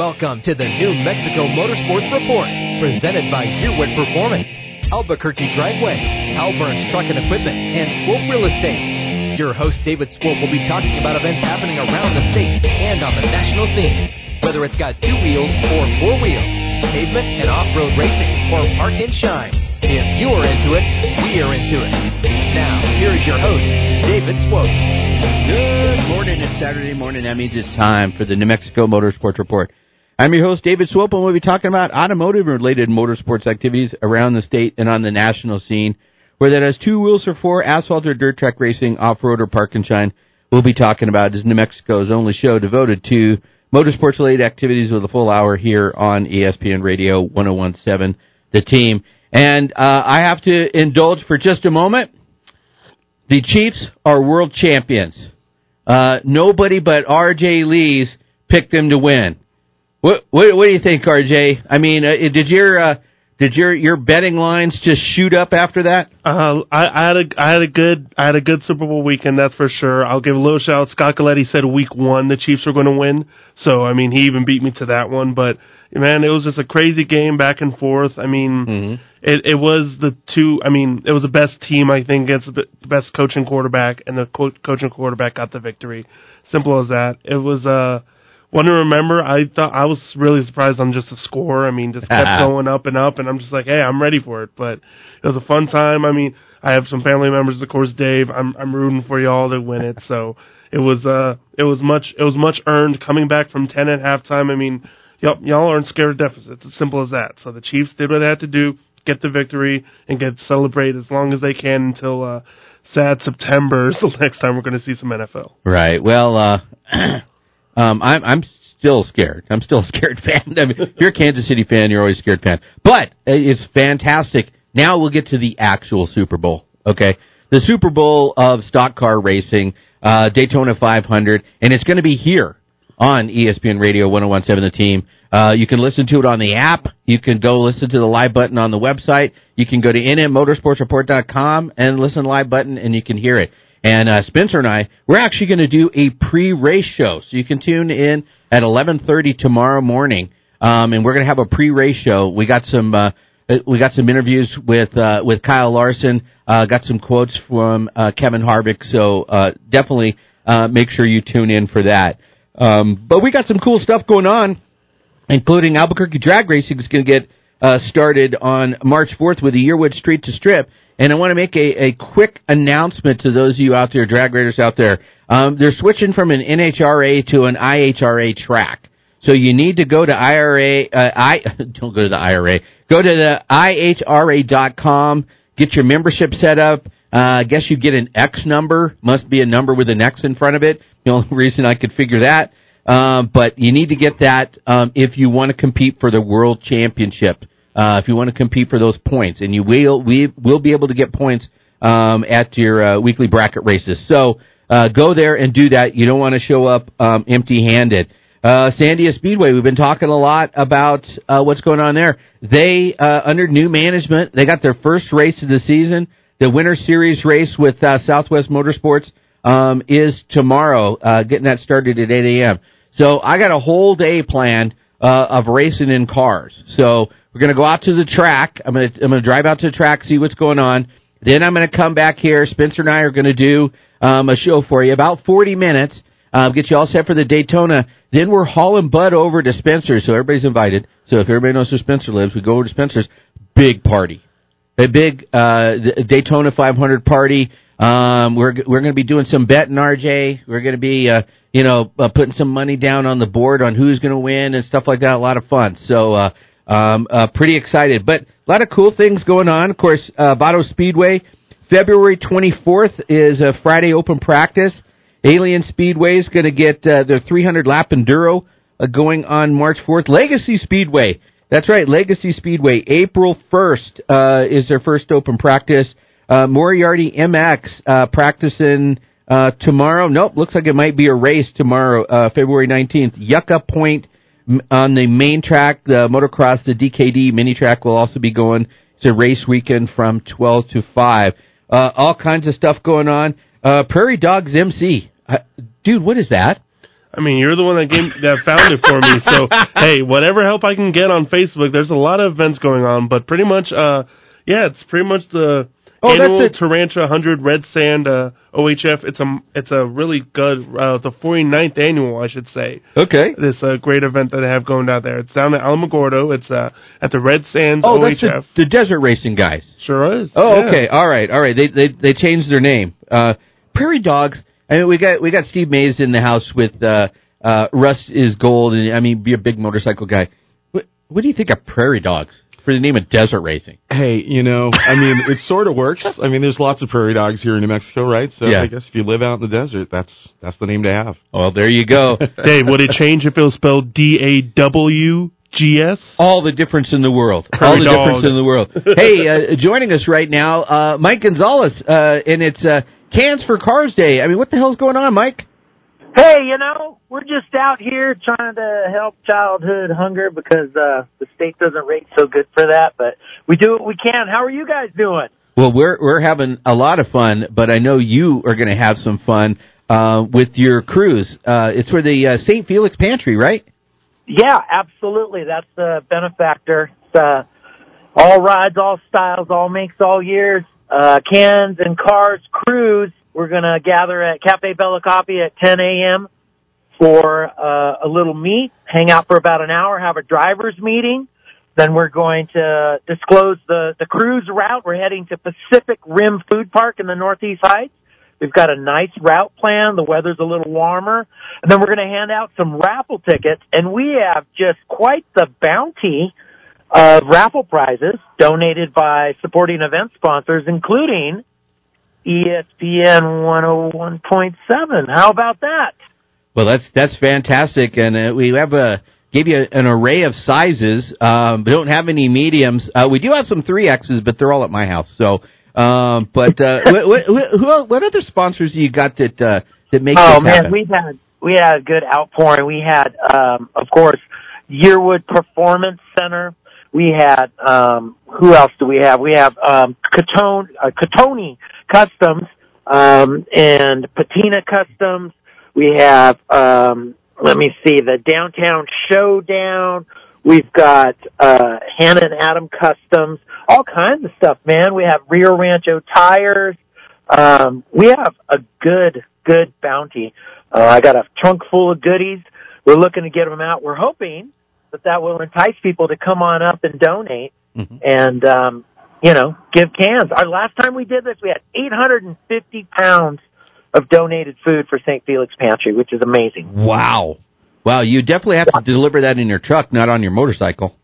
Welcome to the New Mexico Motorsports Report, presented by Yearwood Performance, Albuquerque Driveway, Alburn's Truck and Equipment, and Swope Real Estate. Your host, David Swope, will be talking about events happening around the state and on the national scene. Whether it's got two wheels or four wheels, pavement and off-road racing, or park and shine, if you are into it, we are into it. Now, here is your host, David Swope. Good morning. It's Saturday morning. That means it's time for the New Mexico Motorsports Report. I'm your host, David Swope, and we'll be talking about automotive-related motorsports activities around the state and on the national scene, whether that has two wheels or four, asphalt or dirt track racing, off-road or park and shine. We'll be talking about is New Mexico's only show devoted to motorsports-related activities with a full hour here on ESPN Radio 1017, The Team. And I have to indulge for just a moment. The Chiefs are world champions. Nobody but R.J. Lees picked them to win. What do you think, R.J.? I mean, did your betting lines just shoot up after that? I had a good Super Bowl weekend, that's for sure. I'll give a little shout out. Scott Coletti said week one the Chiefs were going to win, so I mean he even beat me to that one. But man, it was just a crazy game back and forth. I mean, it was the two. I mean, it was the best team I think against the best coach and quarterback, and the coach and quarterback got the victory. Simple as that. It was one to remember. I thought I was really surprised on just the score. I mean, just kept going up, and I'm just like, hey, I'm ready for it. But it was a fun time. I mean, I have some family members, of course, Dave. I'm rooting for y'all to win it. So it was much earned coming back from 10 at halftime. I mean. Y'all aren't scared of deficits. It's as simple as that. So the Chiefs did what they had to do, get the victory, and get to celebrate as long as they can until sad September is the next time we're going to see some NFL. Right. Well, I'm still scared. I'm still a scared fan. I mean, if you're a Kansas City fan, you're always a scared fan. But it's fantastic. Now we'll get to the actual Super Bowl, okay? The Super Bowl of stock car racing, Daytona 500, and it's going to be here on ESPN Radio 1017, The Team. You can listen to it on the app. You can go listen to the live button on the website. You can go to nmmotorsportsreport.com and listen live button, and you can hear it. And Spencer and I, we're actually going to do a pre-race show. So you can tune in at 11:30 tomorrow morning, and we're going to have a pre-race show. We got some interviews with Kyle Larson, got some quotes from Kevin Harvick, so definitely make sure you tune in for that. But we got some cool stuff going on, including Albuquerque Drag Racing is going to get started on March 4th with the Yearwood Street to Strip. And I want to make a quick announcement to those of you out there, drag raiders out there. They're switching from an NHRA to an IHRA track. So you need to go to don't go to the IRA. Go to the IHRA.com, get your membership set up. I guess you get an X number. Must be a number with an X in front of it. The only reason I could figure that. But you need to get that if you want to compete for the World Championship, if you want to compete for those points. And we will be able to get points at your weekly bracket races. So go there and do that. You don't want to show up empty-handed. Sandia Speedway, we've been talking a lot about what's going on there. They, under new management, they got their first race of the season. The Winter Series race with Southwest Motorsports is tomorrow, getting that started at 8 a.m. So I got a whole day planned of racing in cars. So we're going to go out to the track. I'm going to drive out to the track, see what's going on. Then I'm going to come back here. Spencer and I are going to do a show for you, about 40 minutes, get you all set for the Daytona. Then we're hauling Bud over to Spencer's, so everybody's invited. So if everybody knows where Spencer lives, we go over to Spencer's. Big party. A big Daytona 500 party. We're going to be doing some betting, RJ. We're going to be putting some money down on the board on who's going to win and stuff like that. A lot of fun. So pretty excited. But a lot of cool things going on. Of course, Votto Speedway, February 24th is a Friday open practice. Alien Speedway is going to get their 300 lap enduro going on March 4th. Legacy Speedway. That's right, Legacy Speedway, April 1st is their first open practice. Moriarty MX practicing tomorrow. Nope, looks like it might be a race tomorrow, February 19th. Yucca Point on the main track, the motocross, the DKD mini track will also be going. It's a race weekend from 12 to 5. All kinds of stuff going on. Prairie Dogs MC. Dude, what is that? I mean, you're the one that found it for me. So, hey, whatever help I can get on Facebook, there's a lot of events going on. But pretty much, it's pretty much the annual Tarantula 100 Red Sand OHF. It's a really good, the 49th annual, I should say. Okay. This great event that they have going down there. It's down at Alamogordo. It's at the Red Sands OHF. Oh, that's the desert racing guys. Sure is. Oh, yeah. Okay. All right. They changed their name. Prairie Dogs. I mean, we got Steve Mays in the house with Rust is Gold, and I mean, be a big motorcycle guy. What do you think of Prairie Dogs for the name of desert racing? Hey, you know, I mean, it sort of works. I mean, there's lots of prairie dogs here in New Mexico, right? So yeah. I guess if you live out in the desert, that's the name to have. Well, there you go. Dave, would it change if it was spelled DAWGS? All the difference in the world. Hey, joining us right now, Mike Gonzalez, and it's Cans for Cars Day. I mean, what the hell's going on, Mike? Hey, you know, we're just out here trying to help childhood hunger because the state doesn't rate so good for that, but we do what we can. How are you guys doing? Well, we're having a lot of fun, but I know you are going to have some fun with your cruise. It's for the St. Felix Pantry, right? Yeah, absolutely. That's the benefactor. It's, all rides, all styles, all makes, all years. Cans and Cars Cruise. We're going to gather at Cafe Bella Capi at 10 a.m. for a little meet, hang out for about an hour, have a driver's meeting. Then we're going to disclose the cruise route. We're heading to Pacific Rim Food Park in the Northeast Heights. We've got a nice route plan. The weather's a little warmer. And then we're going to hand out some raffle tickets. And we have just quite the bounty of raffle prizes donated by supporting event sponsors, including ESPN 101.7. How about that? Well, that's fantastic, and we have gave you an array of sizes. We don't have any mediums. We do have some 3Xs, but they're all at my house. So, what other sponsors you got that make this happen? Oh man, we had a good outpouring. We had, of course, Yearwood Performance Center. We had, who else do we have? We have, Katoni Customs, and Patina Customs. We have, the Downtown Showdown. We've got, Hannah and Adam Customs. All kinds of stuff, man. We have Rio Rancho Tires. We have a good bounty. I got a trunk full of goodies. We're looking to get them out. We're hoping that will entice people to come on up and donate and, give cans. Our last time we did this, we had 850 pounds of donated food for St. Felix Pantry, which is amazing. Wow. You definitely have to deliver that in your truck, not on your motorcycle.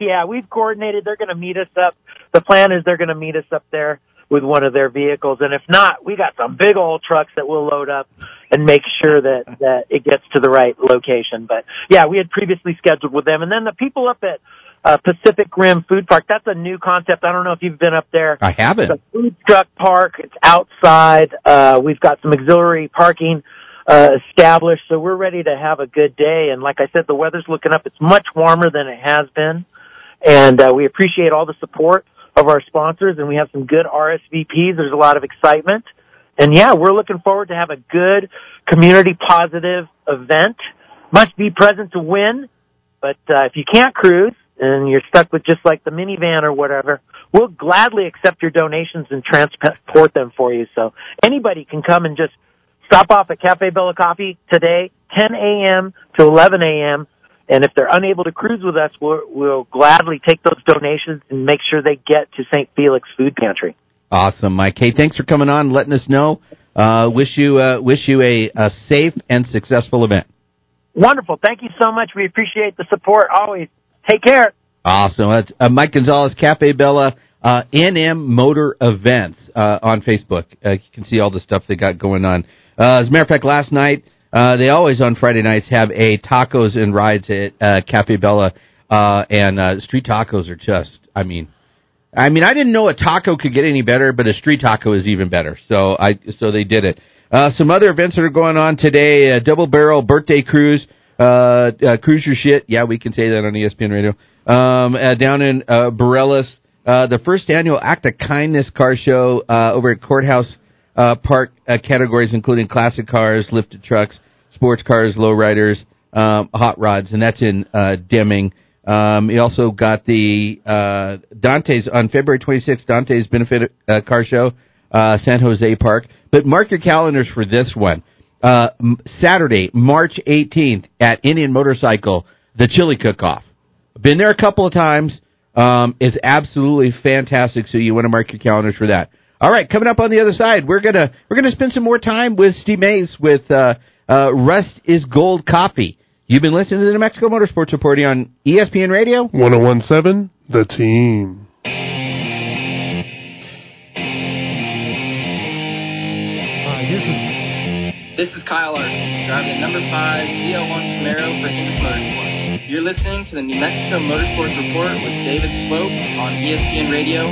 Yeah, we've coordinated. They're going to meet us up. The plan is they're going to meet us up there with one of their vehicles. And if not, we got some big old trucks that we'll load up and make sure that it gets to the right location. But yeah, we had previously scheduled with them. And then the people up at Pacific Rim Food Park, that's a new concept. I don't know if you've been up there. I haven't. It's a food truck park. It's outside. We've got some auxiliary parking established. So we're ready to have a good day. And like I said, the weather's looking up. It's much warmer than it has been. And we appreciate all the support of our sponsors, and we have some good RSVPs. There's a lot of excitement. And, yeah, we're looking forward to have a good, community-positive event. Must be present to win, but if you can't cruise and you're stuck with just, like, the minivan or whatever, we'll gladly accept your donations and transport them for you. So anybody can come and just stop off at Cafe Bella Capi today, 10 a.m. to 11 a.m., and if they're unable to cruise with us, we'll gladly take those donations and make sure they get to St. Felix Food Pantry. Awesome, Mike. Hey, thanks for coming on, letting us know. Wish you a safe and successful event. Wonderful. Thank you so much. We appreciate the support always. Take care. Awesome. That's Mike Gonzalez, Cafe Bella, NM Motor Events on Facebook. You can see all the stuff they got going on. As a matter of fact, last night, they always on Friday nights have a tacos and rides at Cafe Bella, and street tacos are just, I mean, I didn't know a taco could get any better, but a street taco is even better. So they did it. Some other events that are going on today: Double Barrel Birthday Cruise, Cruise Your Shit. Yeah, we can say that on ESPN Radio. Down in Borellis, the first annual Act of Kindness Car Show over at Courthouse Park categories, including classic cars, lifted trucks, sports cars, lowriders, hot rods, and that's in Deming. You also got the Dante's on February 26th, Dante's Benefit Car Show, San Jose Park. But mark your calendars for this one. Saturday, March 18th at Indian Motorcycle, the Chili Cook-Off. Been there a couple of times. It's absolutely fantastic, so you want to mark your calendars for that. All right, coming up on the other side, we're gonna spend some more time with Steve Mays with Rust is Gold Coffee. You've been listening to the New Mexico Motorsports Report on ESPN Radio 1017, The Team. This is Kyle Larson, driving the number 5 Z01 Camaro for Hendrick Motorsports. You're listening to the New Mexico Motorsports Report with David Swope on ESPN Radio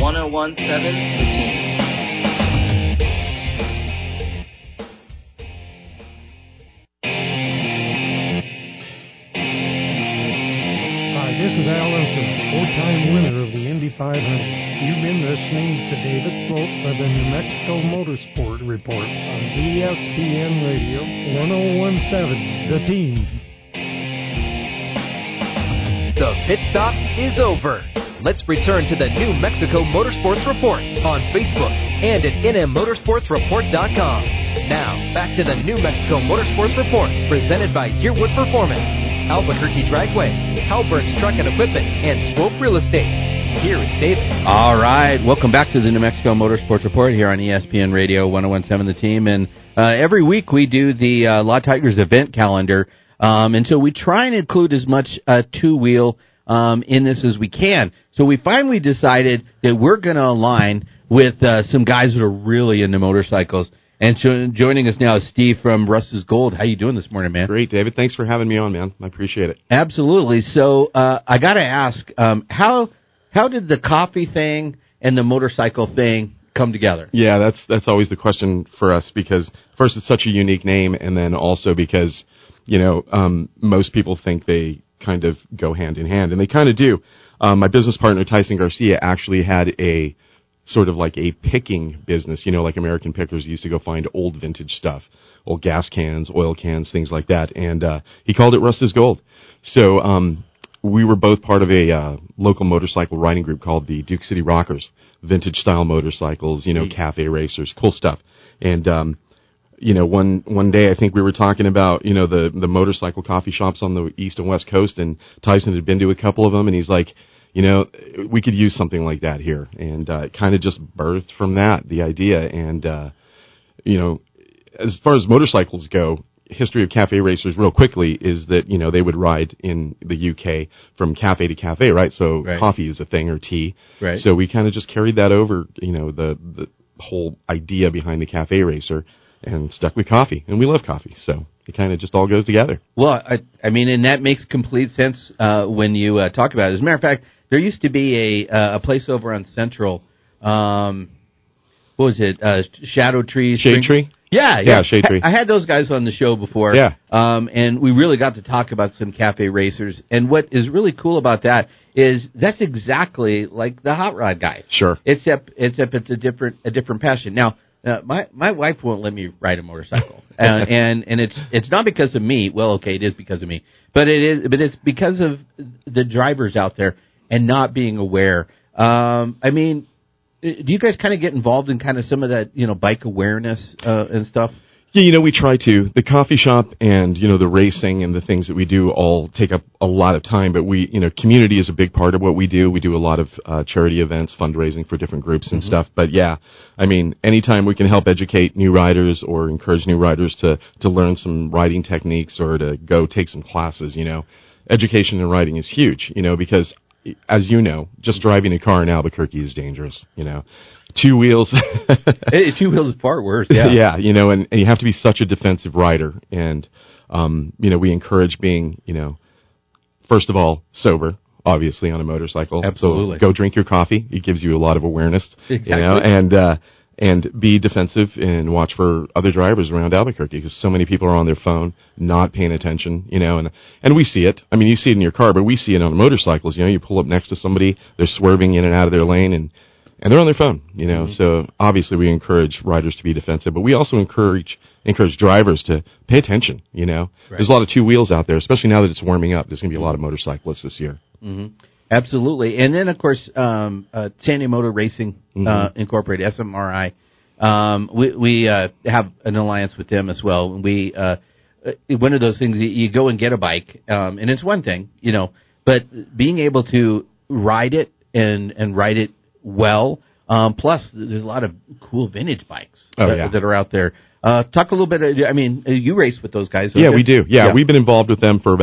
1017, The Team. Hi, this is Al Ensign, four-time winner of the Indy 500. You've been listening to David Swope of the New Mexico Motorsport Report on ESPN Radio 1017, The Team. The pit stop is over. Let's return to the New Mexico Motorsports Report on Facebook and at nmmotorsportsreport.com. Now, back to the New Mexico Motorsports Report, presented by Gearwood Performance, Albuquerque Driveway, Alburn's Truck and Equipment, and Swope Real Estate. Here is David. All right, welcome back to the New Mexico Motorsports Report here on ESPN Radio 1017, The Team. And every week we do the Law Tigers event calendar, and so we try and include as much two-wheel in this as we can. So we finally decided that we're going to align with some guys that are really into motorcycles. And joining us now is Steve from Rust is Gold. How you doing this morning, man? Great, David. Thanks for having me on, man. I appreciate it. Absolutely. So I got to ask, how did the coffee thing and the motorcycle thing come together? Yeah, that's always the question for us, because first it's such a unique name, and then also because, you know, most people think they kind of go hand in hand, and they kind of do. My business partner, Tyson Garcia, actually had a sort of like a picking business, you know, like American Pickers used to go find old vintage stuff, old gas cans, oil cans, things like that, and he called it Rust is Gold. So we were both part of a local motorcycle riding group called the Duke City Rockers, vintage-style motorcycles, you know, cafe racers, cool stuff. And you know, one day I think we were talking about, you know, the motorcycle coffee shops on the East and West Coast, and Tyson had been to a couple of them, and he's like, you know, we could use something like that here. And it kind of just birthed from that, the idea. And, you know, as far as motorcycles go, history of cafe racers real quickly is that, you know, they would ride in the UK from cafe to cafe, right? So coffee is a thing, or tea. Right. So we kind of just carried that over, you know, the whole idea behind the cafe racer, and stuck with coffee, and we love coffee, so it kind of just all goes together. Well, I mean, and that makes complete sense when you talk about it. As a matter of fact, there used to be a place over on Central, what was it, Shadow Tree? Shade Tree? Yeah, Shade Tree. I had those guys on the show before, and we really got to talk about some cafe racers, and what is really cool about that is that's exactly like the hot rod guys. Sure. Except it's a different passion. Now, my wife won't let me ride a motorcycle, and it's not because of me. Well, okay, it is because of me, but it's because of the drivers out there and not being aware. I mean, do you guys kind of get involved in kind of some of that, you know, bike awareness and stuff? Yeah, you know, we try to. The coffee shop and, you know, the racing and the things that we do all take up a lot of time, but we, you know, community is a big part of what we do. We do a lot of charity events, fundraising for different groups and stuff. But yeah, I mean, anytime we can help educate new riders or encourage new riders to learn some riding techniques or to go take some classes, you know, education and riding is huge, you know, because as you know, just driving a car in Albuquerque is dangerous, you know. Two wheels is far worse, yeah. Yeah, you know, and you have to be such a defensive rider. And, you know, we encourage being, you know, first of all, sober, obviously, on a motorcycle. Absolutely. So go drink your coffee. It gives you a lot of awareness. Exactly. You know, and be defensive and watch for other drivers around Albuquerque, because so many people are on their phone, not paying attention, you know, and we see it. I mean, you see it in your car, but we see it on motorcycles. You know, you pull up next to somebody, they're swerving in and out of their lane, and and they're on their phone, you know. Mm-hmm. So obviously we encourage riders to be defensive, but we also encourage drivers to pay attention, you know. Right. There's a lot of two wheels out there, especially now that it's warming up. There's going to be a lot of motorcyclists this year. Mm-hmm. Absolutely. And then, of course, Sandia Motor Racing Incorporated, SMRI, we have an alliance with them as well. We one of those things, you go and get a bike, and it's one thing, you know, but being able to ride it and ride it well, plus there's a lot of cool vintage bikes that are out there. Talk a little bit, I mean, you race with those guys. Yeah, we do. Yeah, we've been involved with them for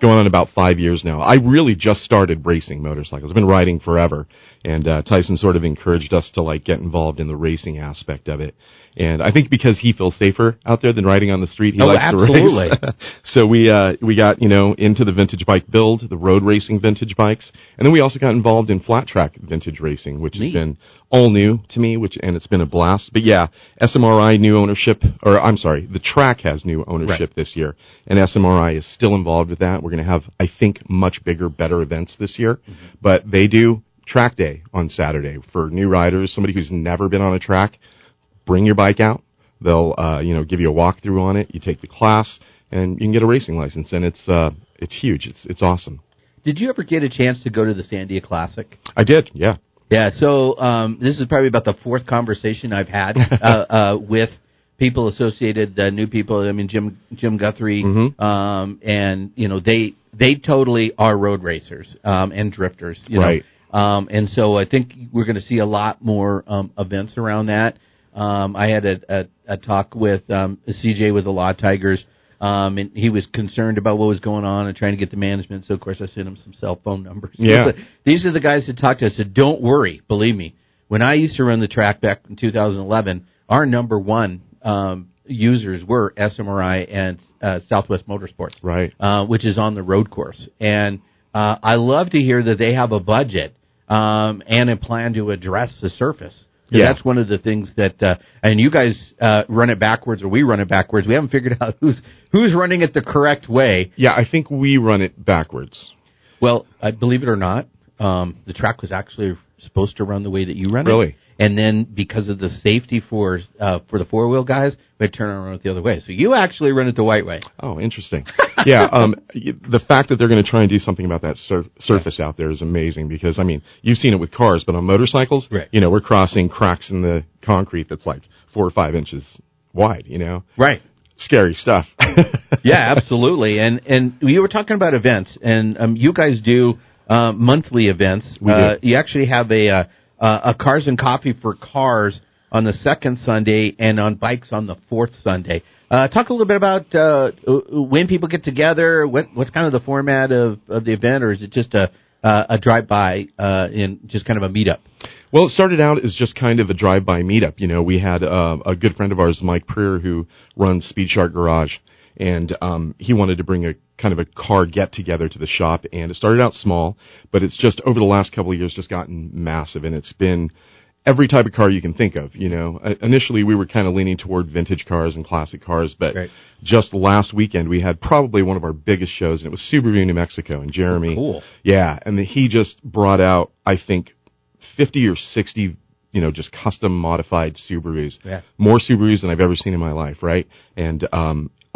going on about 5 years now. I really just started racing motorcycles. I've been riding forever, and Tyson sort of encouraged us to get involved in the racing aspect of it. And I think because he feels safer out there than riding on the street, he likes to race. So we got into the vintage bike build, the road racing vintage bikes, and then we also got involved in flat track vintage racing, which has been all new to me, and it's been a blast. But yeah, SMRI the track has new ownership this year, and SMRI is still involved with that. We're going to have, I think, much bigger, better events this year, but they do track day on Saturday for new riders, somebody who's never been on a track. Bring your bike out. They'll, give you a walkthrough on it. You take the class, and you can get a racing license. And it's huge. It's awesome. Did you ever get a chance to go to the Sandia Classic? I did. Yeah. Yeah. So this is probably about the fourth conversation I've had with people associated, new people. I mean, Jim Guthrie, and they totally are road racers and drifters. Right. And so I think we're going to see a lot more events around that. I had a talk with CJ with the Law Tigers, and he was concerned about what was going on and trying to get the management. So, of course, I sent him some cell phone numbers. Yeah. These are the guys that talked to us. So don't worry. Believe me, when I used to run the track back in 2011, our number one users were SMRI and Southwest Motorsports, which is on the road course. And I love to hear that they have a budget and a plan to address the surface. Yeah. That's one of the things that, and you guys run it backwards, or we run it backwards. We haven't figured out who's running it the correct way. Yeah, I think we run it backwards. Well, believe it or not, the track was actually supposed to run the way that you run it. Really? And then because of the safety for the four-wheel guys, we had to turn around the other way. So you actually run it the white way. Oh, interesting. Yeah, the fact that they're going to try and do something about that surface out there is amazing because, I mean, you've seen it with cars, but on motorcycles, we're crossing cracks in the concrete that's 4 or 5 inches wide, Right. Scary stuff. Yeah, absolutely. And you were talking about events, and you guys do monthly events. We do. You actually have a Cars and Coffee for Cars on the second Sunday and on Bikes on the fourth Sunday. Talk a little bit about when people get together, what's kind of the format of the event, or is it just a drive-by and just kind of a meetup? Well, it started out as just kind of a drive-by meetup. We had a good friend of ours, Mike Preer, who runs Speed Shark Garage, and he wanted to bring a kind of a car get-together to the shop, and it started out small, but it's just over the last couple of years just gotten massive, and it's been every type of car you can think of, Initially, we were kind of leaning toward vintage cars and classic cars, but just last weekend, we had probably one of our biggest shows, and it was Subaru, New Mexico, and Jeremy. Oh, cool. Yeah, and he just brought out, I think, 50 or 60 just custom modified Subarus. Yeah. More Subarus than I've ever seen in my life, right? And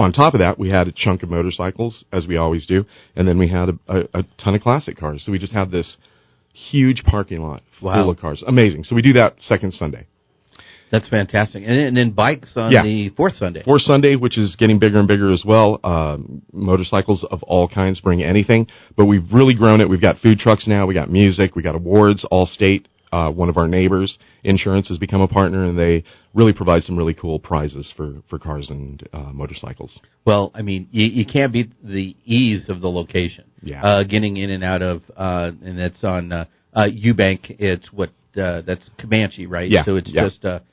on top of that, we had a chunk of motorcycles, as we always do, and then we had a ton of classic cars. So we just had this huge parking lot full of cars. Amazing. So we do that second Sunday. That's fantastic. And then bikes on the fourth Sunday. Fourth Sunday, which is getting bigger and bigger as well. Motorcycles of all kinds, bring anything. But we've really grown it. We've got food trucks now. We got music. We got awards, all state. One of our neighbors, insurance, has become a partner, and they really provide some really cool prizes for cars and motorcycles. Well, I mean, you can't beat the ease of the location. Yeah. Getting in and out of, and that's on Eubank. It's that's Comanche, right? Yeah. So it's just to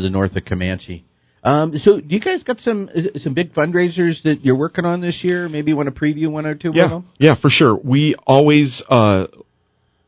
the north of Comanche. So you guys got some big fundraisers that you're working on this year? Maybe you want to preview one or two of them? Yeah, for sure. We always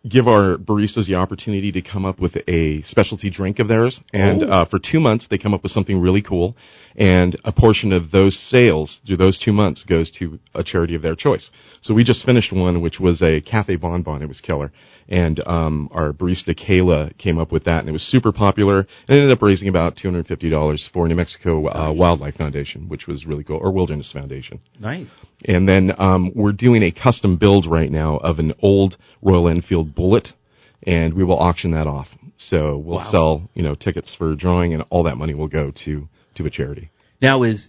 give our baristas the opportunity to come up with a specialty drink of theirs. And for 2 months, they come up with something really cool. And a portion of those sales through those 2 months goes to a charity of their choice. So we just finished one, which was a cafe bonbon. It was killer. And our barista, Kayla, came up with that, and it was super popular. And ended up raising about $250 for New Mexico Wildlife Foundation, which was really cool, or Wilderness Foundation. Nice. And then we're doing a custom build right now of an old Royal Enfield Bullet, and we will auction that off. So we'll sell, you know, tickets for drawing, and all that money will go to a charity. Now, is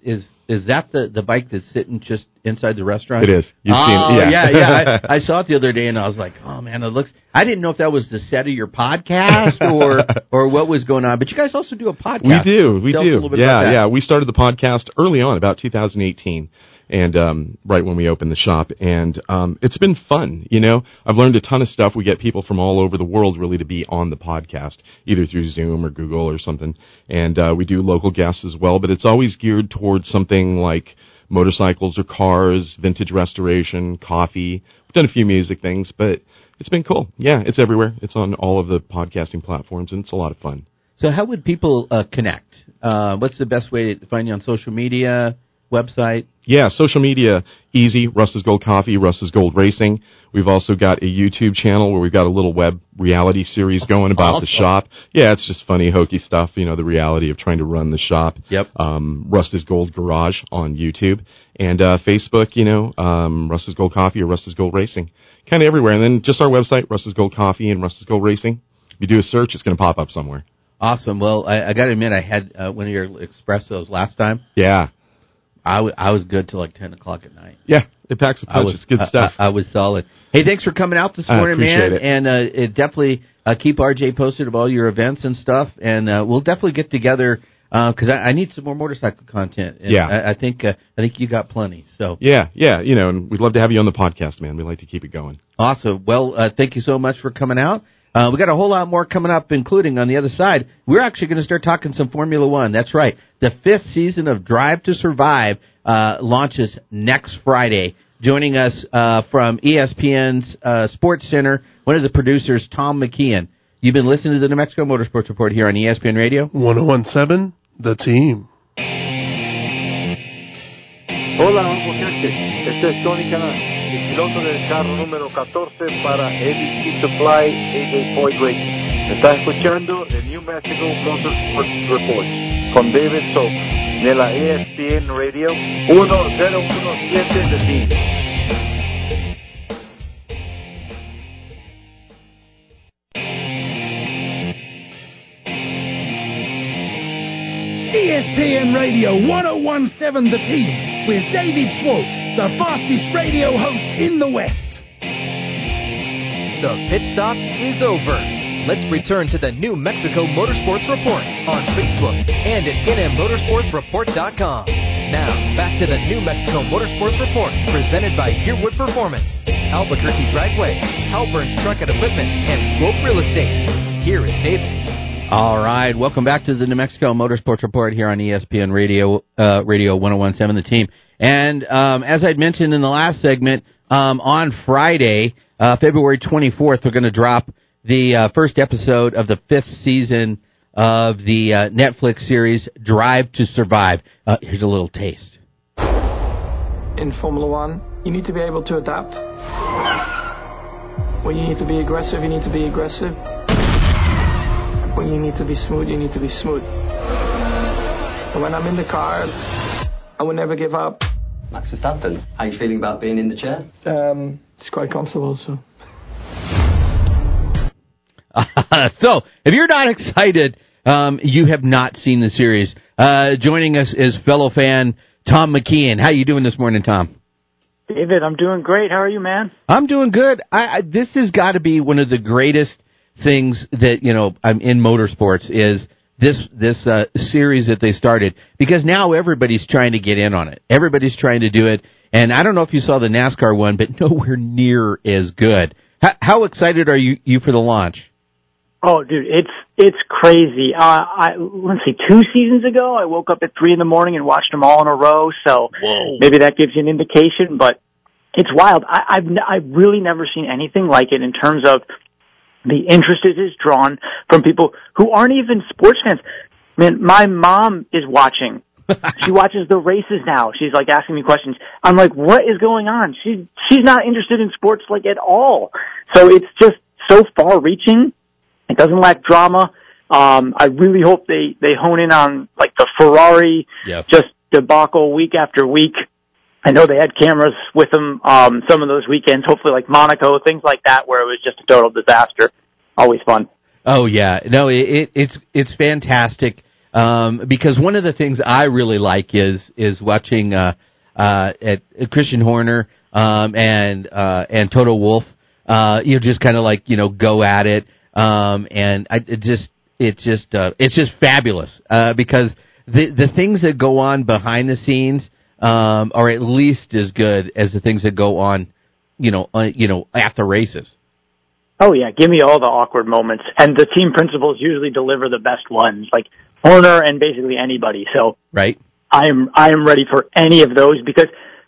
that the bike that's sitting just inside the restaurant? It is. You've seen it. Yeah. I saw it the other day, and I was like, oh, man, it looks... I didn't know if that was the set of your podcast or what was going on. But you guys also do a podcast. We do. Tell us a little bit about that. Yeah. We started the podcast early on, about 2018, and right when we opened the shop. And it's been fun, you know. I've learned a ton of stuff. We get people from all over the world, really, to be on the podcast, either through Zoom or Google or something. And we do local guests as well, but it's always geared towards something like motorcycles or cars, vintage restoration, coffee. We've done a few music things, but it's been cool. Yeah, it's everywhere. It's on all of the podcasting platforms, and it's a lot of fun. So how would people connect? What's the best way to find you on social media, website? Yeah, social media, easy, Rust is Gold Coffee, Rust is Gold Racing. We've also got a YouTube channel where we've got a little web reality series going about the shop. Yeah, it's just funny, hokey stuff, you know, the reality of trying to run the shop. Yep. Rust is Gold Garage on YouTube. And Facebook, you know, Rust is Gold Coffee or Rust is Gold Racing. Kind of everywhere. And then just our website, Rust is Gold Coffee and Rust is Gold Racing. If you do a search, it's going to pop up somewhere. Awesome. Well, I got to admit, I had one of your espressos last time. Yeah. I was good till like 10 o'clock at night. Yeah, it packs a punch. It's good stuff. I was solid. Hey, thanks for coming out this morning, man. It. And it definitely keep RJ posted of all your events and stuff. And we'll definitely get together because I need some more motorcycle content. And yeah, I think you got plenty. So yeah, you know, and we'd love to have you on the podcast, man. We like to keep it going. Awesome. Well, thank you so much for coming out. We got a whole lot more coming up, including on the other side. We're actually going to start talking some Formula One. That's right. The fifth season of Drive to Survive launches next Friday. Joining us from ESPN's Sports Center, one of the producers, Tom McKeon. You've been listening to the New Mexico Motorsports Report here on ESPN Radio. 101.7, The Team. Hola, muchachos. Este es Tony Canales. El piloto del carro número 14 para ABC Supply, AJ Foy Racing. Está escuchando el New Mexico Motorsports Report con David Swope de la ESPN Radio 1017 de Team. ESPN Radio 1017 The Team with David Swope, the fastest radio host in the West. The pit stop is over. Let's return to the New Mexico Motorsports Report on Facebook and at nmmotorsportsreport.com. Now, back to the New Mexico Motorsports Report presented by Gearwood Performance, Albuquerque Driveway, Alburn's Truck and Equipment, and Swope Real Estate. Here is David. All right, welcome back to the New Mexico Motorsports Report here on ESPN Radio, Radio 101.7, The Team. And as I'd mentioned in the last segment, on Friday, February 24th, we're going to drop the first episode of the fifth season of the Netflix series Drive to Survive. Here's a little taste. In Formula One, you need to be able to adapt. When you need to be aggressive, you need to be aggressive. When you need to be smooth, you need to be smooth. And when I'm in the car, I will never give up. Max Verstappen, how are you feeling about being in the chair? It's quite comfortable, so. So, if you're not excited, you have not seen the series. Joining us is fellow fan Tom McKeon. How you doing this morning, Tom? David, I'm doing great. How are you, man? I'm doing good. This has got to be one of the greatest things that, you know, I'm in motorsports is this series that they started, because now everybody's trying to get in on it. Everybody's trying to do it. And I don't know if you saw the NASCAR one, but nowhere near as good. How excited are you for the launch? Oh, dude, it's crazy. Let's see, 2 seasons ago, I woke up at 3 a.m. and watched them all in a row. So maybe that gives you an indication, but it's wild. I've really never seen anything like it in terms of The interest is drawn from people who aren't even sports fans. Man, my mom is watching. She watches the races now. She's like asking me questions. I'm like, what is going on? She's not interested in sports like at all. So it's just so far reaching. It doesn't lack drama. I really hope they hone in on like the Ferrari just debacle week after week. I know they had cameras with them some of those weekends, hopefully like Monaco, things like that, where it was just a total disaster. Always fun. Oh, yeah. No, it's fantastic because one of the things I really like is watching at Christian Horner and Toto Wolff, you know, just kind of like, you know, go at it. It's just fabulous because the things that go on behind the scenes are at least as good as the things that go on, at the races. Oh, yeah. Give me all the awkward moments. And the team principals usually deliver the best ones, like Horner and basically anybody. So right. I am ready for any of those because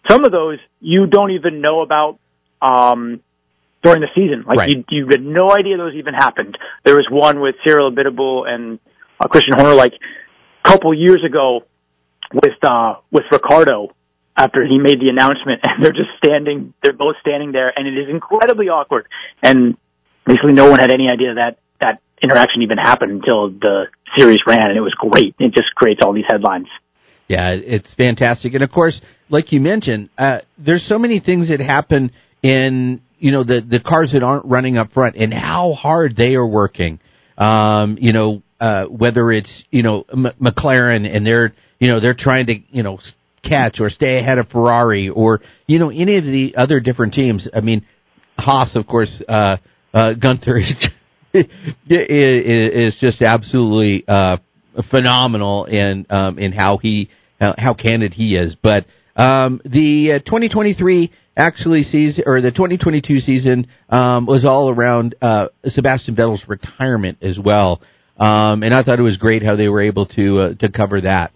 some of those you don't even know about during the season. Like right. you had no idea those even happened. There was one with Cyril Abiteboul and Christian Horner like a couple years ago with Ricardo after he made the announcement, and they're both standing there, and it is incredibly awkward. And basically no one had any idea that interaction even happened until the series ran, and it was great. It just creates all these headlines. Yeah, it's fantastic. And of course, like you mentioned, there's so many things that happen in, the cars that aren't running up front and how hard they are working. Whether it's, McLaren and they're trying to, catch or stay ahead of Ferrari or, any of the other different teams. I mean, Haas, of course, Gunther is just absolutely phenomenal in how candid he is. But the 2023 actually sees, or the 2022 season was all around Sebastian Vettel's retirement as well. And I thought it was great how they were able to cover that.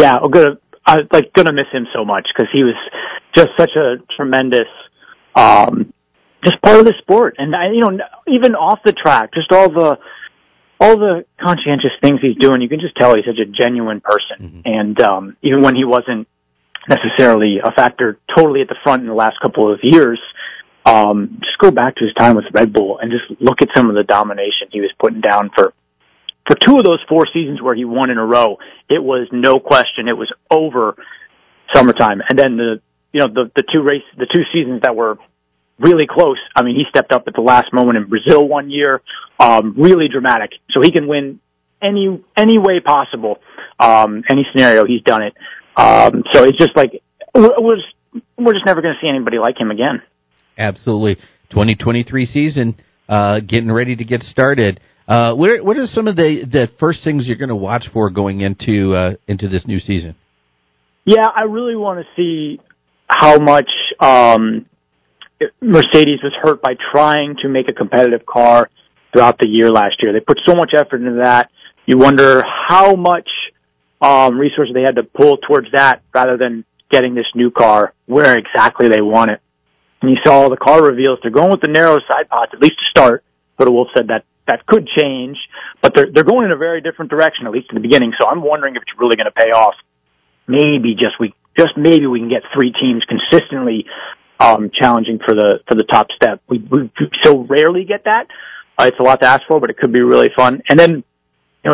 Yeah, I'm gonna miss him so much because he was just such a tremendous, just part of the sport, and even off the track, just all the conscientious things he's doing, you can just tell he's such a genuine person. Mm-hmm. And even when he wasn't necessarily a factor totally at the front in the last couple of years. Just go back to his time with Red Bull and just look at some of the domination he was putting down for two of those four seasons where he won in a row. It was no question. It was over summertime. And then the two seasons that were really close. I mean, he stepped up at the last moment in Brazil one year. Really dramatic. So he can win any way possible. Any scenario, he's done it. So it's just like, we're just never going to see anybody like him again. Absolutely. 2023 season, getting ready to get started. What are some of the first things you're going to watch for going into this new season? Yeah, I really want to see how much Mercedes was hurt by trying to make a competitive car throughout the year last year. They put so much effort into that. You wonder how much resources they had to pull towards that rather than getting this new car where exactly they want it. And you saw the car reveals. They're going with the narrow side pods, at least to start. Toto Wolff said that could change, but they're going in a very different direction, at least in the beginning. So I'm wondering if it's really going to pay off. Maybe maybe we can get three teams consistently challenging for the top step. We so rarely get that. It's a lot to ask for, but it could be really fun. And then,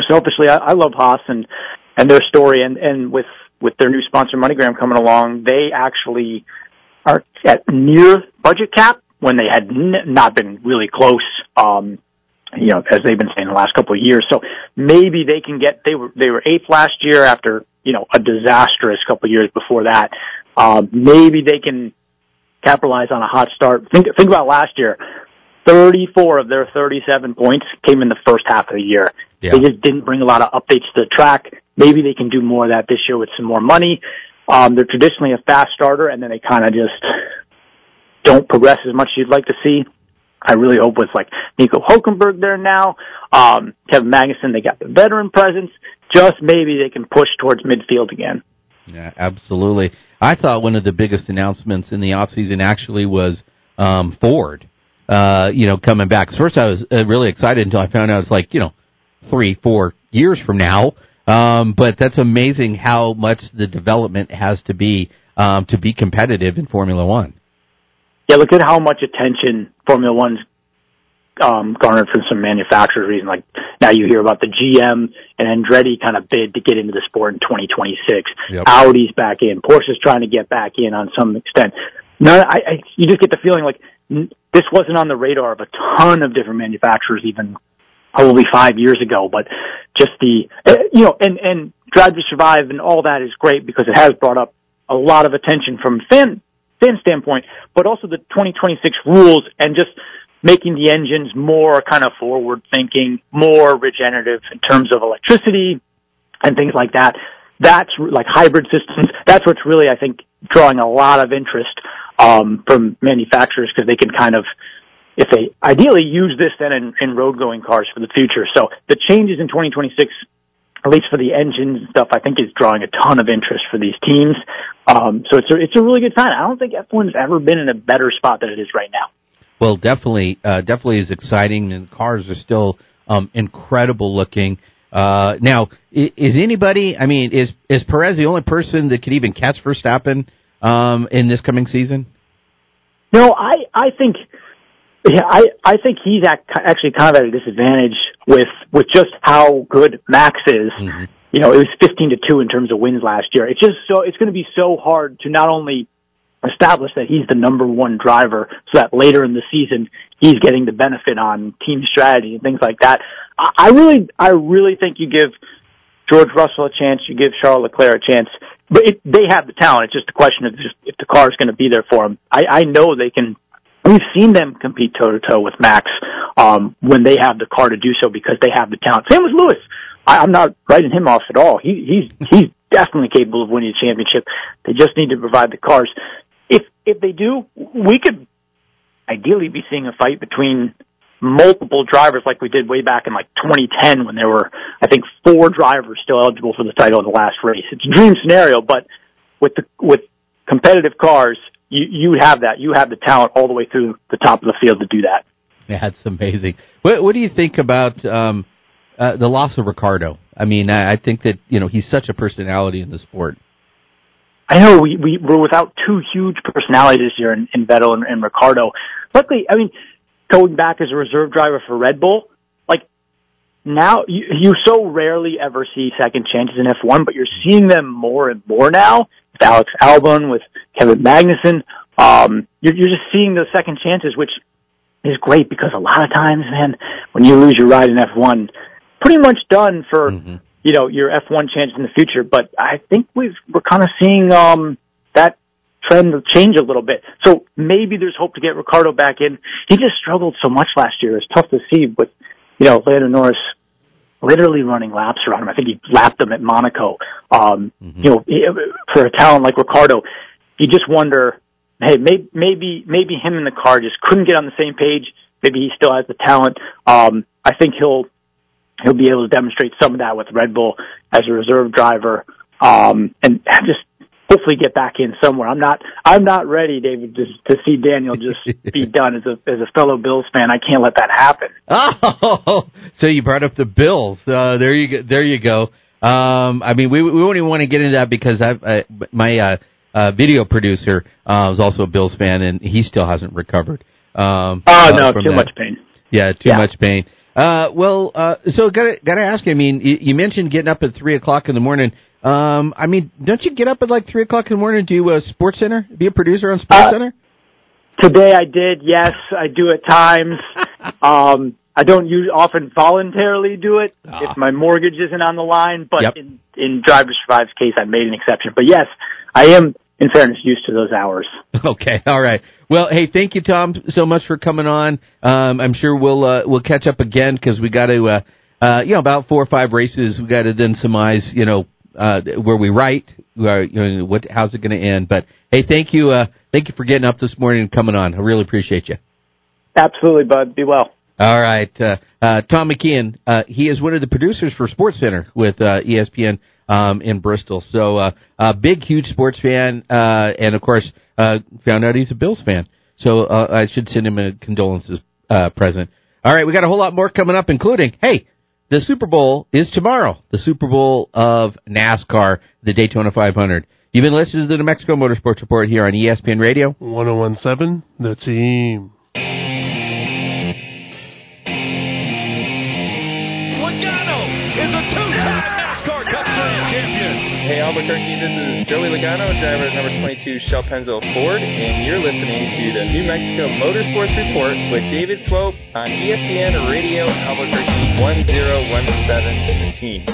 selfishly, I love Haas and their story, and with their new sponsor MoneyGram coming along, they actually are at near budget cap when they had not been really close, as they've been saying the last couple of years. So maybe they can get, they were eighth last year after, a disastrous couple of years before that. Maybe they can capitalize on a hot start. Think about last year. 34 of their 37 points came in the first half of the year. Yeah. They just didn't bring a lot of updates to the track. Maybe they can do more of that this year with some more money. They're traditionally a fast starter, and then they kind of just don't progress as much as you'd like to see. I really hope with, like, Nico Hulkenberg there now, Kevin Magnussen, they got the veteran presence. Just maybe they can push towards midfield again. Yeah, absolutely. I thought one of the biggest announcements in the offseason actually was Ford. coming back. First, I was really excited until I found out it's 3-4 years from now. But that's amazing how much the development has to be competitive in Formula One. Yeah, look at how much attention Formula One's garnered from some manufacturers. Reason like now you hear about the GM and Andretti kind of bid to get into the sport in 2026. Yep. Audi's back in, Porsche's trying to get back in on some extent. No, I you just get the feeling like this wasn't on the radar of a ton of different manufacturers even probably 5 years ago, but just the, and Drive to Survive and all that is great because it has brought up a lot of attention from fan standpoint, but also the 2026 rules and just making the engines more kind of forward thinking, more regenerative in terms of electricity and things like that. That's like hybrid systems. That's what's really, I think, drawing a lot of interest from manufacturers because they can kind of, if they ideally use this then in road-going cars for the future. So the changes in 2026, at least for the engines and stuff, I think is drawing a ton of interest for these teams. So it's a really good sign. I don't think F1's ever been in a better spot than it is right now. Well, definitely is exciting, and the cars are still incredible looking. Now, is anybody, I mean, is Perez the only person that could even catch Verstappen in this coming season? No, I think... Yeah, I think he's actually kind of at a disadvantage with just how good Max is. Mm-hmm. You know, it was 15-2 in terms of wins last year. It's just so, it's going to be so hard to not only establish that he's the number one driver so that later in the season he's getting the benefit on team strategy and things like that. I really think you give George Russell a chance, you give Charles Leclerc a chance. But they have the talent. It's just a question of just if the car is going to be there for him. I know they can. We've seen them compete toe-to-toe with Max when they have the car to do so because they have the talent. Same with Lewis. I'm not writing him off at all. He's definitely capable of winning a championship. They just need to provide the cars. If they do, we could ideally be seeing a fight between multiple drivers like we did way back in 2010 when there were, I think, 4 drivers still eligible for the title in the last race. It's a dream scenario, but with competitive cars, you have that. You have the talent all the way through the top of the field to do that. Yeah, that's amazing. What do you think about the loss of Ricardo? I mean, I think that, he's such a personality in the sport. I know we're without two huge personalities this year in Vettel and Ricardo. Luckily, I mean, going back as a reserve driver for Red Bull, now you so rarely ever see second chances in F1, but you're seeing them more and more now. With Alex Albon, with Kevin Magnussen, you're just seeing those second chances, which is great because a lot of times, man, when you lose your ride in F1, pretty much done for your F1 chance in the future. But I think we're kind of seeing that trend change a little bit. So maybe there's hope to get Ricardo back in. He just struggled so much last year; it's tough to see, but. Lando Norris literally running laps around him. I think he lapped him at Monaco. For a talent like Ricardo, you just wonder, hey, maybe him and the car just couldn't get on the same page. Maybe he still has the talent. I think he'll be able to demonstrate some of that with Red Bull as a reserve driver, and just hopefully get back in somewhere. I'm not ready, David, to see Daniel just be done as a fellow Bills fan. I can't let that happen. Oh, so you brought up the Bills. There you go. I mean, we won't even want to get into that because my video producer is also a Bills fan and he still hasn't recovered. Much pain. Yeah, much pain. So gotta ask you. I mean, you mentioned getting up at 3:00 in the morning. I mean, don't you get up at 3:00 in the morning and do Sports Center? Be a producer on Sports Center? Today I did, yes. I do at times. I don't often voluntarily do it if my mortgage isn't on the line, but in Drive to Survive's case, I made an exception. But yes, I am, in fairness, used to those hours. Okay, all right. Well, hey, thank you, Tom, so much for coming on. I'm sure we'll catch up again because we got to, about 4 or 5 races, we got to then surmise, where we write, how's it going to end? But hey, thank you for getting up this morning and coming on. I really appreciate you. Absolutely, bud. Be well. All right, Tom McKeon. He is one of the producers for Sports Center with ESPN in Bristol. So a big, huge sports fan, and of course, found out he's a Bills fan. So I should send him a condolences present. All right, we got a whole lot more coming up, including, hey, the Super Bowl is tomorrow. The Super Bowl of NASCAR, the Daytona 500. You've been listening to the New Mexico Motorsports Report here on ESPN Radio. 101.7, The Team. Hey, Albuquerque, this is Joey Logano, driver at number 22, Shell Penzo Ford, and you're listening to the New Mexico Motorsports Report with David Swope on ESPN Radio Albuquerque 1017, The Team.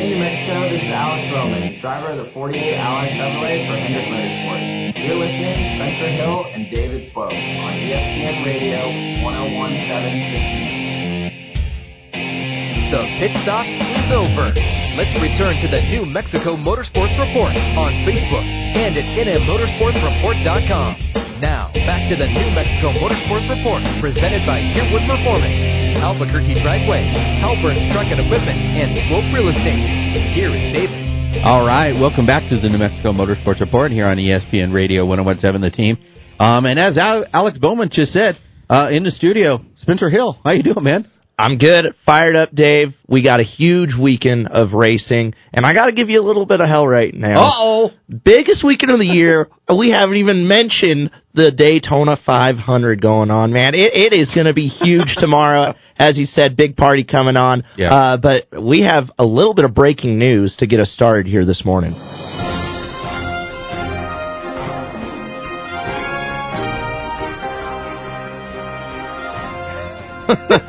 Hey, New Mexico, this is Alex Bowman, driver of the 48 Allen Chevrolet for Hendrick Motorsports. You're listening to Spencer Hill and David Swope on ESPN Radio 1017. The pit stop is over. Let's return to the New Mexico Motorsports Report on Facebook and at nmmotorsportsreport.com. Now, back to the New Mexico Motorsports Report, presented by Gearwood Performance, Albuquerque Driveway, Alburn's Truck and Equipment, and Swope Real Estate. Here is David. All right, welcome back to the New Mexico Motorsports Report here on ESPN Radio 1017, The Team. And as Alex Bowman just said, in the studio, Spencer Hill, how you doing, man? I'm good. Fired up, Dave. We got a huge weekend of racing, and I got to give you a little bit of hell right now. Uh-oh! Biggest weekend of the year. We haven't even mentioned the Daytona 500 going on, man. It is going to be huge tomorrow. As he said, big party coming on. Yeah. But we have a little bit of breaking news to get us started here this morning.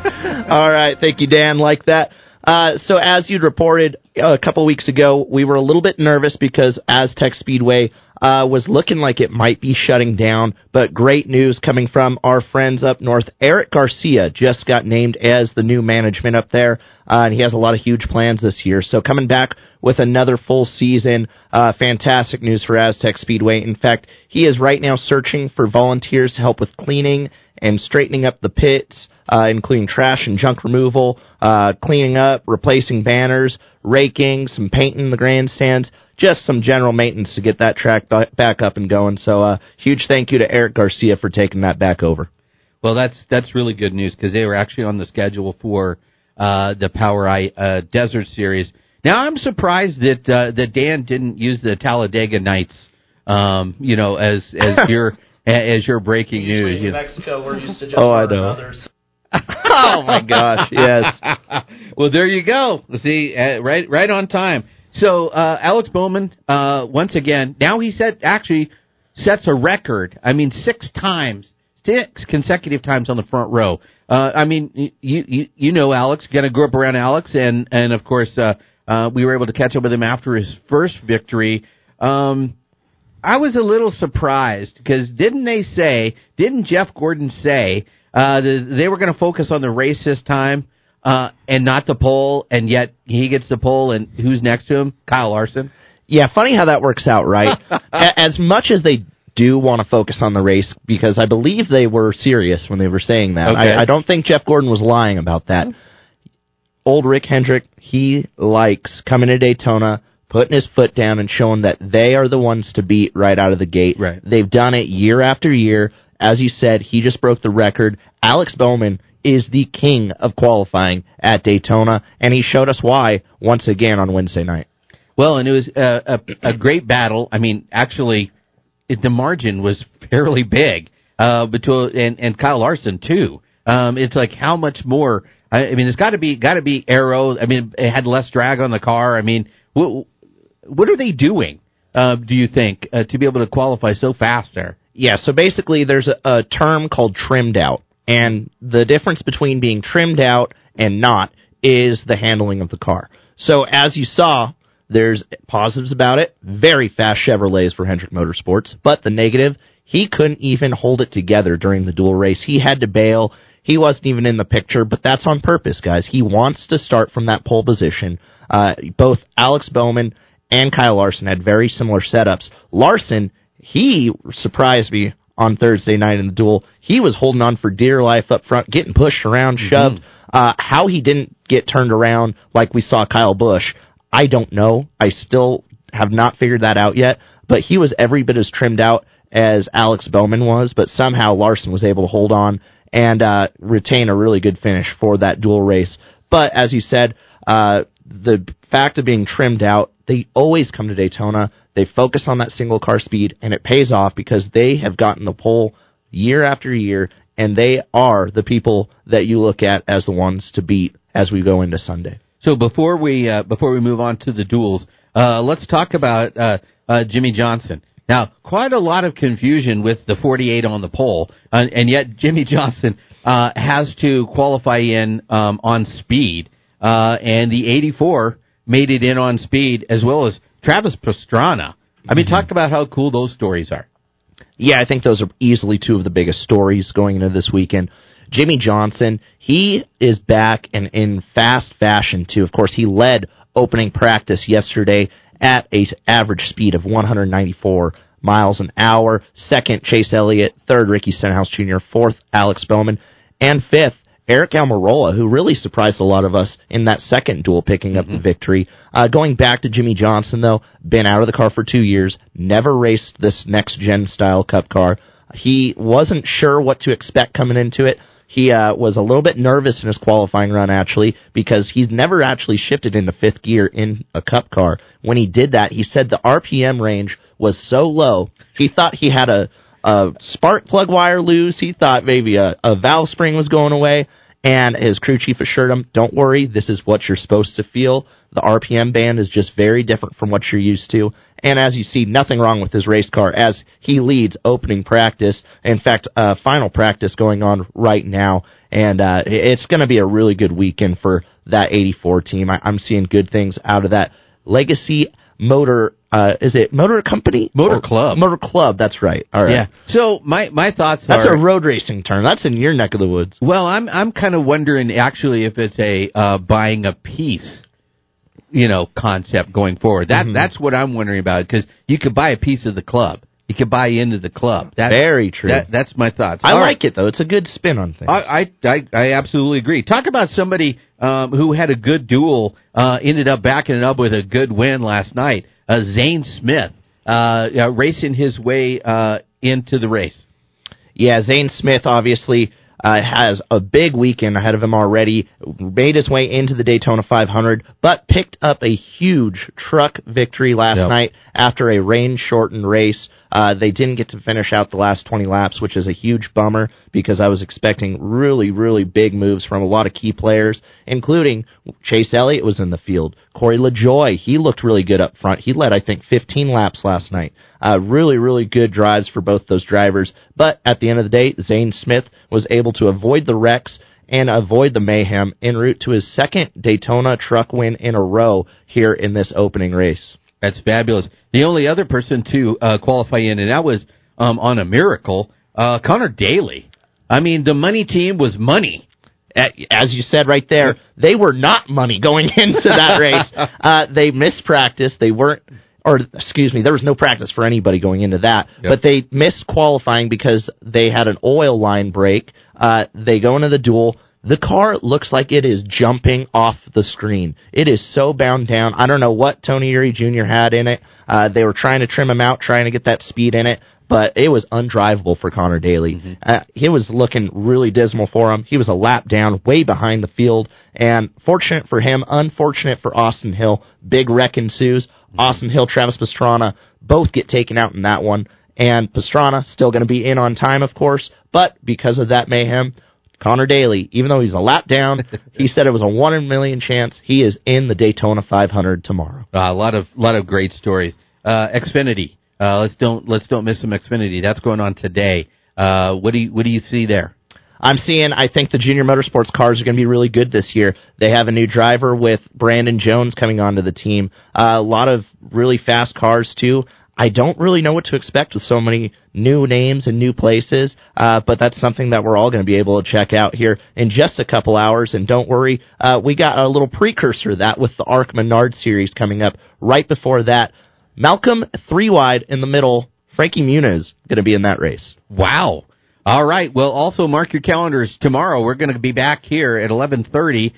All right. Thank you, Dan. Like that. So as you'd reported a couple weeks ago, we were a little bit nervous because Aztec Speedway was looking like it might be shutting down. But great news coming from our friends up north. Eric Garcia just got named as the new management up there, and he has a lot of huge plans this year. So coming back with another full season, fantastic news for Aztec Speedway. In fact, he is right now searching for volunteers to help with cleaning and straightening up the pits, including trash and junk removal, cleaning up, replacing banners, raking, some painting the grandstands, just some general maintenance to get that track back up and going. So huge thank you to Eric Garcia for taking that back over. Well, that's really good news because they were actually on the schedule for the Power Eye Desert Series. Now, I'm surprised that that Dan didn't use the Talladega Nights, you know, as your... As you're breaking news. New Mexico, we're used to just others. Oh, my gosh, yes. Well, there you go. See, right on time. So, Alex Bowman, once again, now he sets a record. I mean, six consecutive times on the front row. I mean, you know Alex, kind of grew up around Alex, and of course, we were able to catch up with him after his first victory. I was a little surprised because didn't Jeff Gordon say they were going to focus on the race this time and not the pole, and yet he gets the pole, and who's next to him? Kyle Larson. Yeah, funny how that works out, right? As much as they do want to focus on the race, because I believe they were serious when they were saying that. Okay. I don't think Jeff Gordon was lying about that. Old Rick Hendrick, he likes coming to Daytona, putting his foot down and showing that they are the ones to beat right out of the gate. Right. They've done it year after year. As you said, he just broke the record. Alex Bowman is the king of qualifying at Daytona, and he showed us why once again on Wednesday night. Well, and it was a great battle. I mean, actually, the margin was fairly big between and Kyle Larson too. It's like how much more? I mean, it's got to be aero. I mean, it had less drag on the car. I mean, what are they doing, do you think, to be able to qualify so fast there? Yeah, so basically there's a term called trimmed out, and the difference between being trimmed out and not is the handling of the car. So as you saw, there's positives about it, very fast Chevrolets for Hendrick Motorsports, but the negative, he couldn't even hold it together during the dual race. He had to bail. He wasn't even in the picture, but that's on purpose, guys. He wants to start from that pole position. Both Alex Bowman and Kyle Larson had very similar setups. Larson, he surprised me on Thursday night in the duel. He was holding on for dear life up front, getting pushed around, shoved. How he didn't get turned around like we saw Kyle Busch, I don't know. I still have not figured that out yet. But he was every bit as trimmed out as Alex Bowman was, but somehow Larson was able to hold on and retain a really good finish for that dual race. But as you said, the fact of being trimmed out, they always come to Daytona. They focus on that single car speed, and it pays off because they have gotten the pole year after year, and they are the people that you look at as the ones to beat as we go into Sunday. So before we move on to the duels, let's talk about Jimmy Johnson. Now, quite a lot of confusion with the 48 on the pole, and yet Jimmy Johnson has to qualify in on speed, and the 84 made it in on speed, as well as Travis Pastrana. I mean, talk about how cool those stories are. Yeah, I think those are easily two of the biggest stories going into this weekend. Jimmy Johnson, he is back and in fast fashion, too. Of course, he led opening practice yesterday at an average speed of 194 miles an hour. Second, Chase Elliott. Third, Ricky Stenhouse Jr. Fourth, Alex Bowman. And fifth, Eric Almirola, who really surprised a lot of us in that second duel, picking up the victory. Going back to Jimmy Johnson, though, been out of the car for 2 years, never raced this next-gen style Cup car. He wasn't sure what to expect coming into it. He was a little bit nervous in his qualifying run, actually, because he's never actually shifted into fifth gear in a Cup car. When he did that, he said the RPM range was so low, he thought he had a spark plug wire loose. He thought maybe a valve spring was going away, and his crew chief assured him, don't worry, this is what you're supposed to feel. The RPM band is just very different from what you're used to. And as you see, nothing wrong with his race car as he leads opening practice. In fact, final practice going on right now, and it's going to be a really good weekend for that 84 team. I'm seeing good things out of that Legacy Motor, is it Motor Company? Motor Club. Motor Club, that's right. All right. Yeah. So my thoughts are... That's a road racing term. That's in your neck of the woods. Well, I'm kind of wondering, actually, if it's a buying a piece, you know, concept going forward. That's what I'm wondering about, because you could buy a piece of the club. You could buy into the club. Very true. That's my thoughts. I like it, though. It's a good spin on things. I absolutely agree. Talk about somebody who had a good duel, ended up backing it up with a good win last night. Zane Smith racing his way into the race. Yeah, Zane Smith obviously has a big weekend ahead of him already. Made his way into the Daytona 500, but picked up a huge truck victory last night after a rain-shortened race. They didn't get to finish out the last 20 laps, which is a huge bummer because I was expecting really, really big moves from a lot of key players, including Chase Elliott was in the field. Corey LaJoie, he looked really good up front. He led, I think, 15 laps last night. Really, really good drives for both those drivers. But at the end of the day, Zane Smith was able to avoid the wrecks and avoid the mayhem en route to his second Daytona truck win in a row here in this opening race. That's fabulous. The only other person to qualify in, and that was on a miracle, Connor Daly. I mean, the money team was money. As you said right there, they were not money going into that race. They missed practice. They weren't, or excuse me, there was no practice for anybody going into that. Yep. But they missed qualifying because they had an oil line break. They go into the duel. The car looks like it is jumping off the screen. It is so bound down. I don't know what Tony Erie Jr. had in it. They were trying to trim him out, trying to get that speed in it, but it was undrivable for Connor Daly. He was looking really dismal for him. He was a lap down, way behind the field, and fortunate for him, unfortunate for Austin Hill. Big wreck ensues. Austin Hill, Travis Pastrana, both get taken out in that one, and Pastrana still going to be in on time, of course, but because of that mayhem, Connor Daly, even though he's a lap down, he said it was a 1 in a million chance. He is in the Daytona 500 tomorrow. A lot of great stories. Xfinity, let's don't miss some Xfinity. That's going on today. What do you see there? I'm seeing, I think the Junior Motorsports cars are going to be really good this year. They have a new driver with Brandon Jones coming onto the team. A lot of really fast cars too. I don't really know what to expect with so many new names and new places, but that's something that we're all going to be able to check out here in just a couple hours. And don't worry, we got a little precursor to that with the ARC Menard Series coming up. Right before that, Malcolm 3-Wide in the middle Frankie Muniz going to be in that race. Wow. All right. Well, also mark your calendars. Tomorrow we're going to be back here at 11:30.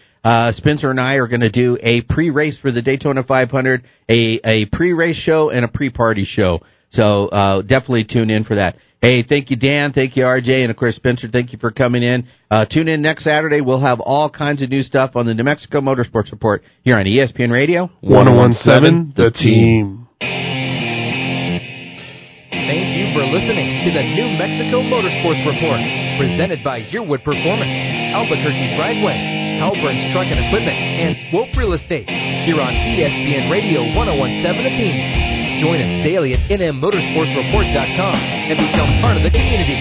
Spencer and I are going to do a pre-race for the Daytona 500, a pre-race show and a pre-party show. So definitely tune in for that. Hey, thank you, Dan. Thank you, RJ. And, of course, Spencer, thank you for coming in. Tune in next Saturday. We'll have all kinds of new stuff on the New Mexico Motorsports Report here on ESPN Radio 1017, The Team. Thank you for listening to the New Mexico Motorsports Report, presented by Yearwood Performance, Albuquerque Driveway, Alburn's Truck and Equipment, and Swope Real Estate, here on ESPN Radio 1017, The Team. Join us daily at nmmotorsportsreport.com and become part of the community.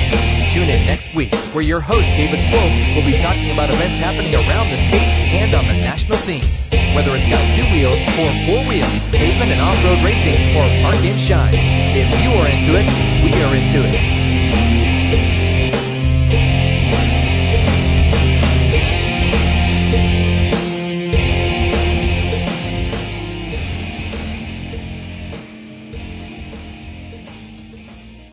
Tune in next week where your host, David Swope, will be talking about events happening around the state and on the national scene. Whether it's got two wheels or four wheels, pavement and off-road racing, or park and shine, if you are into it, we are into it.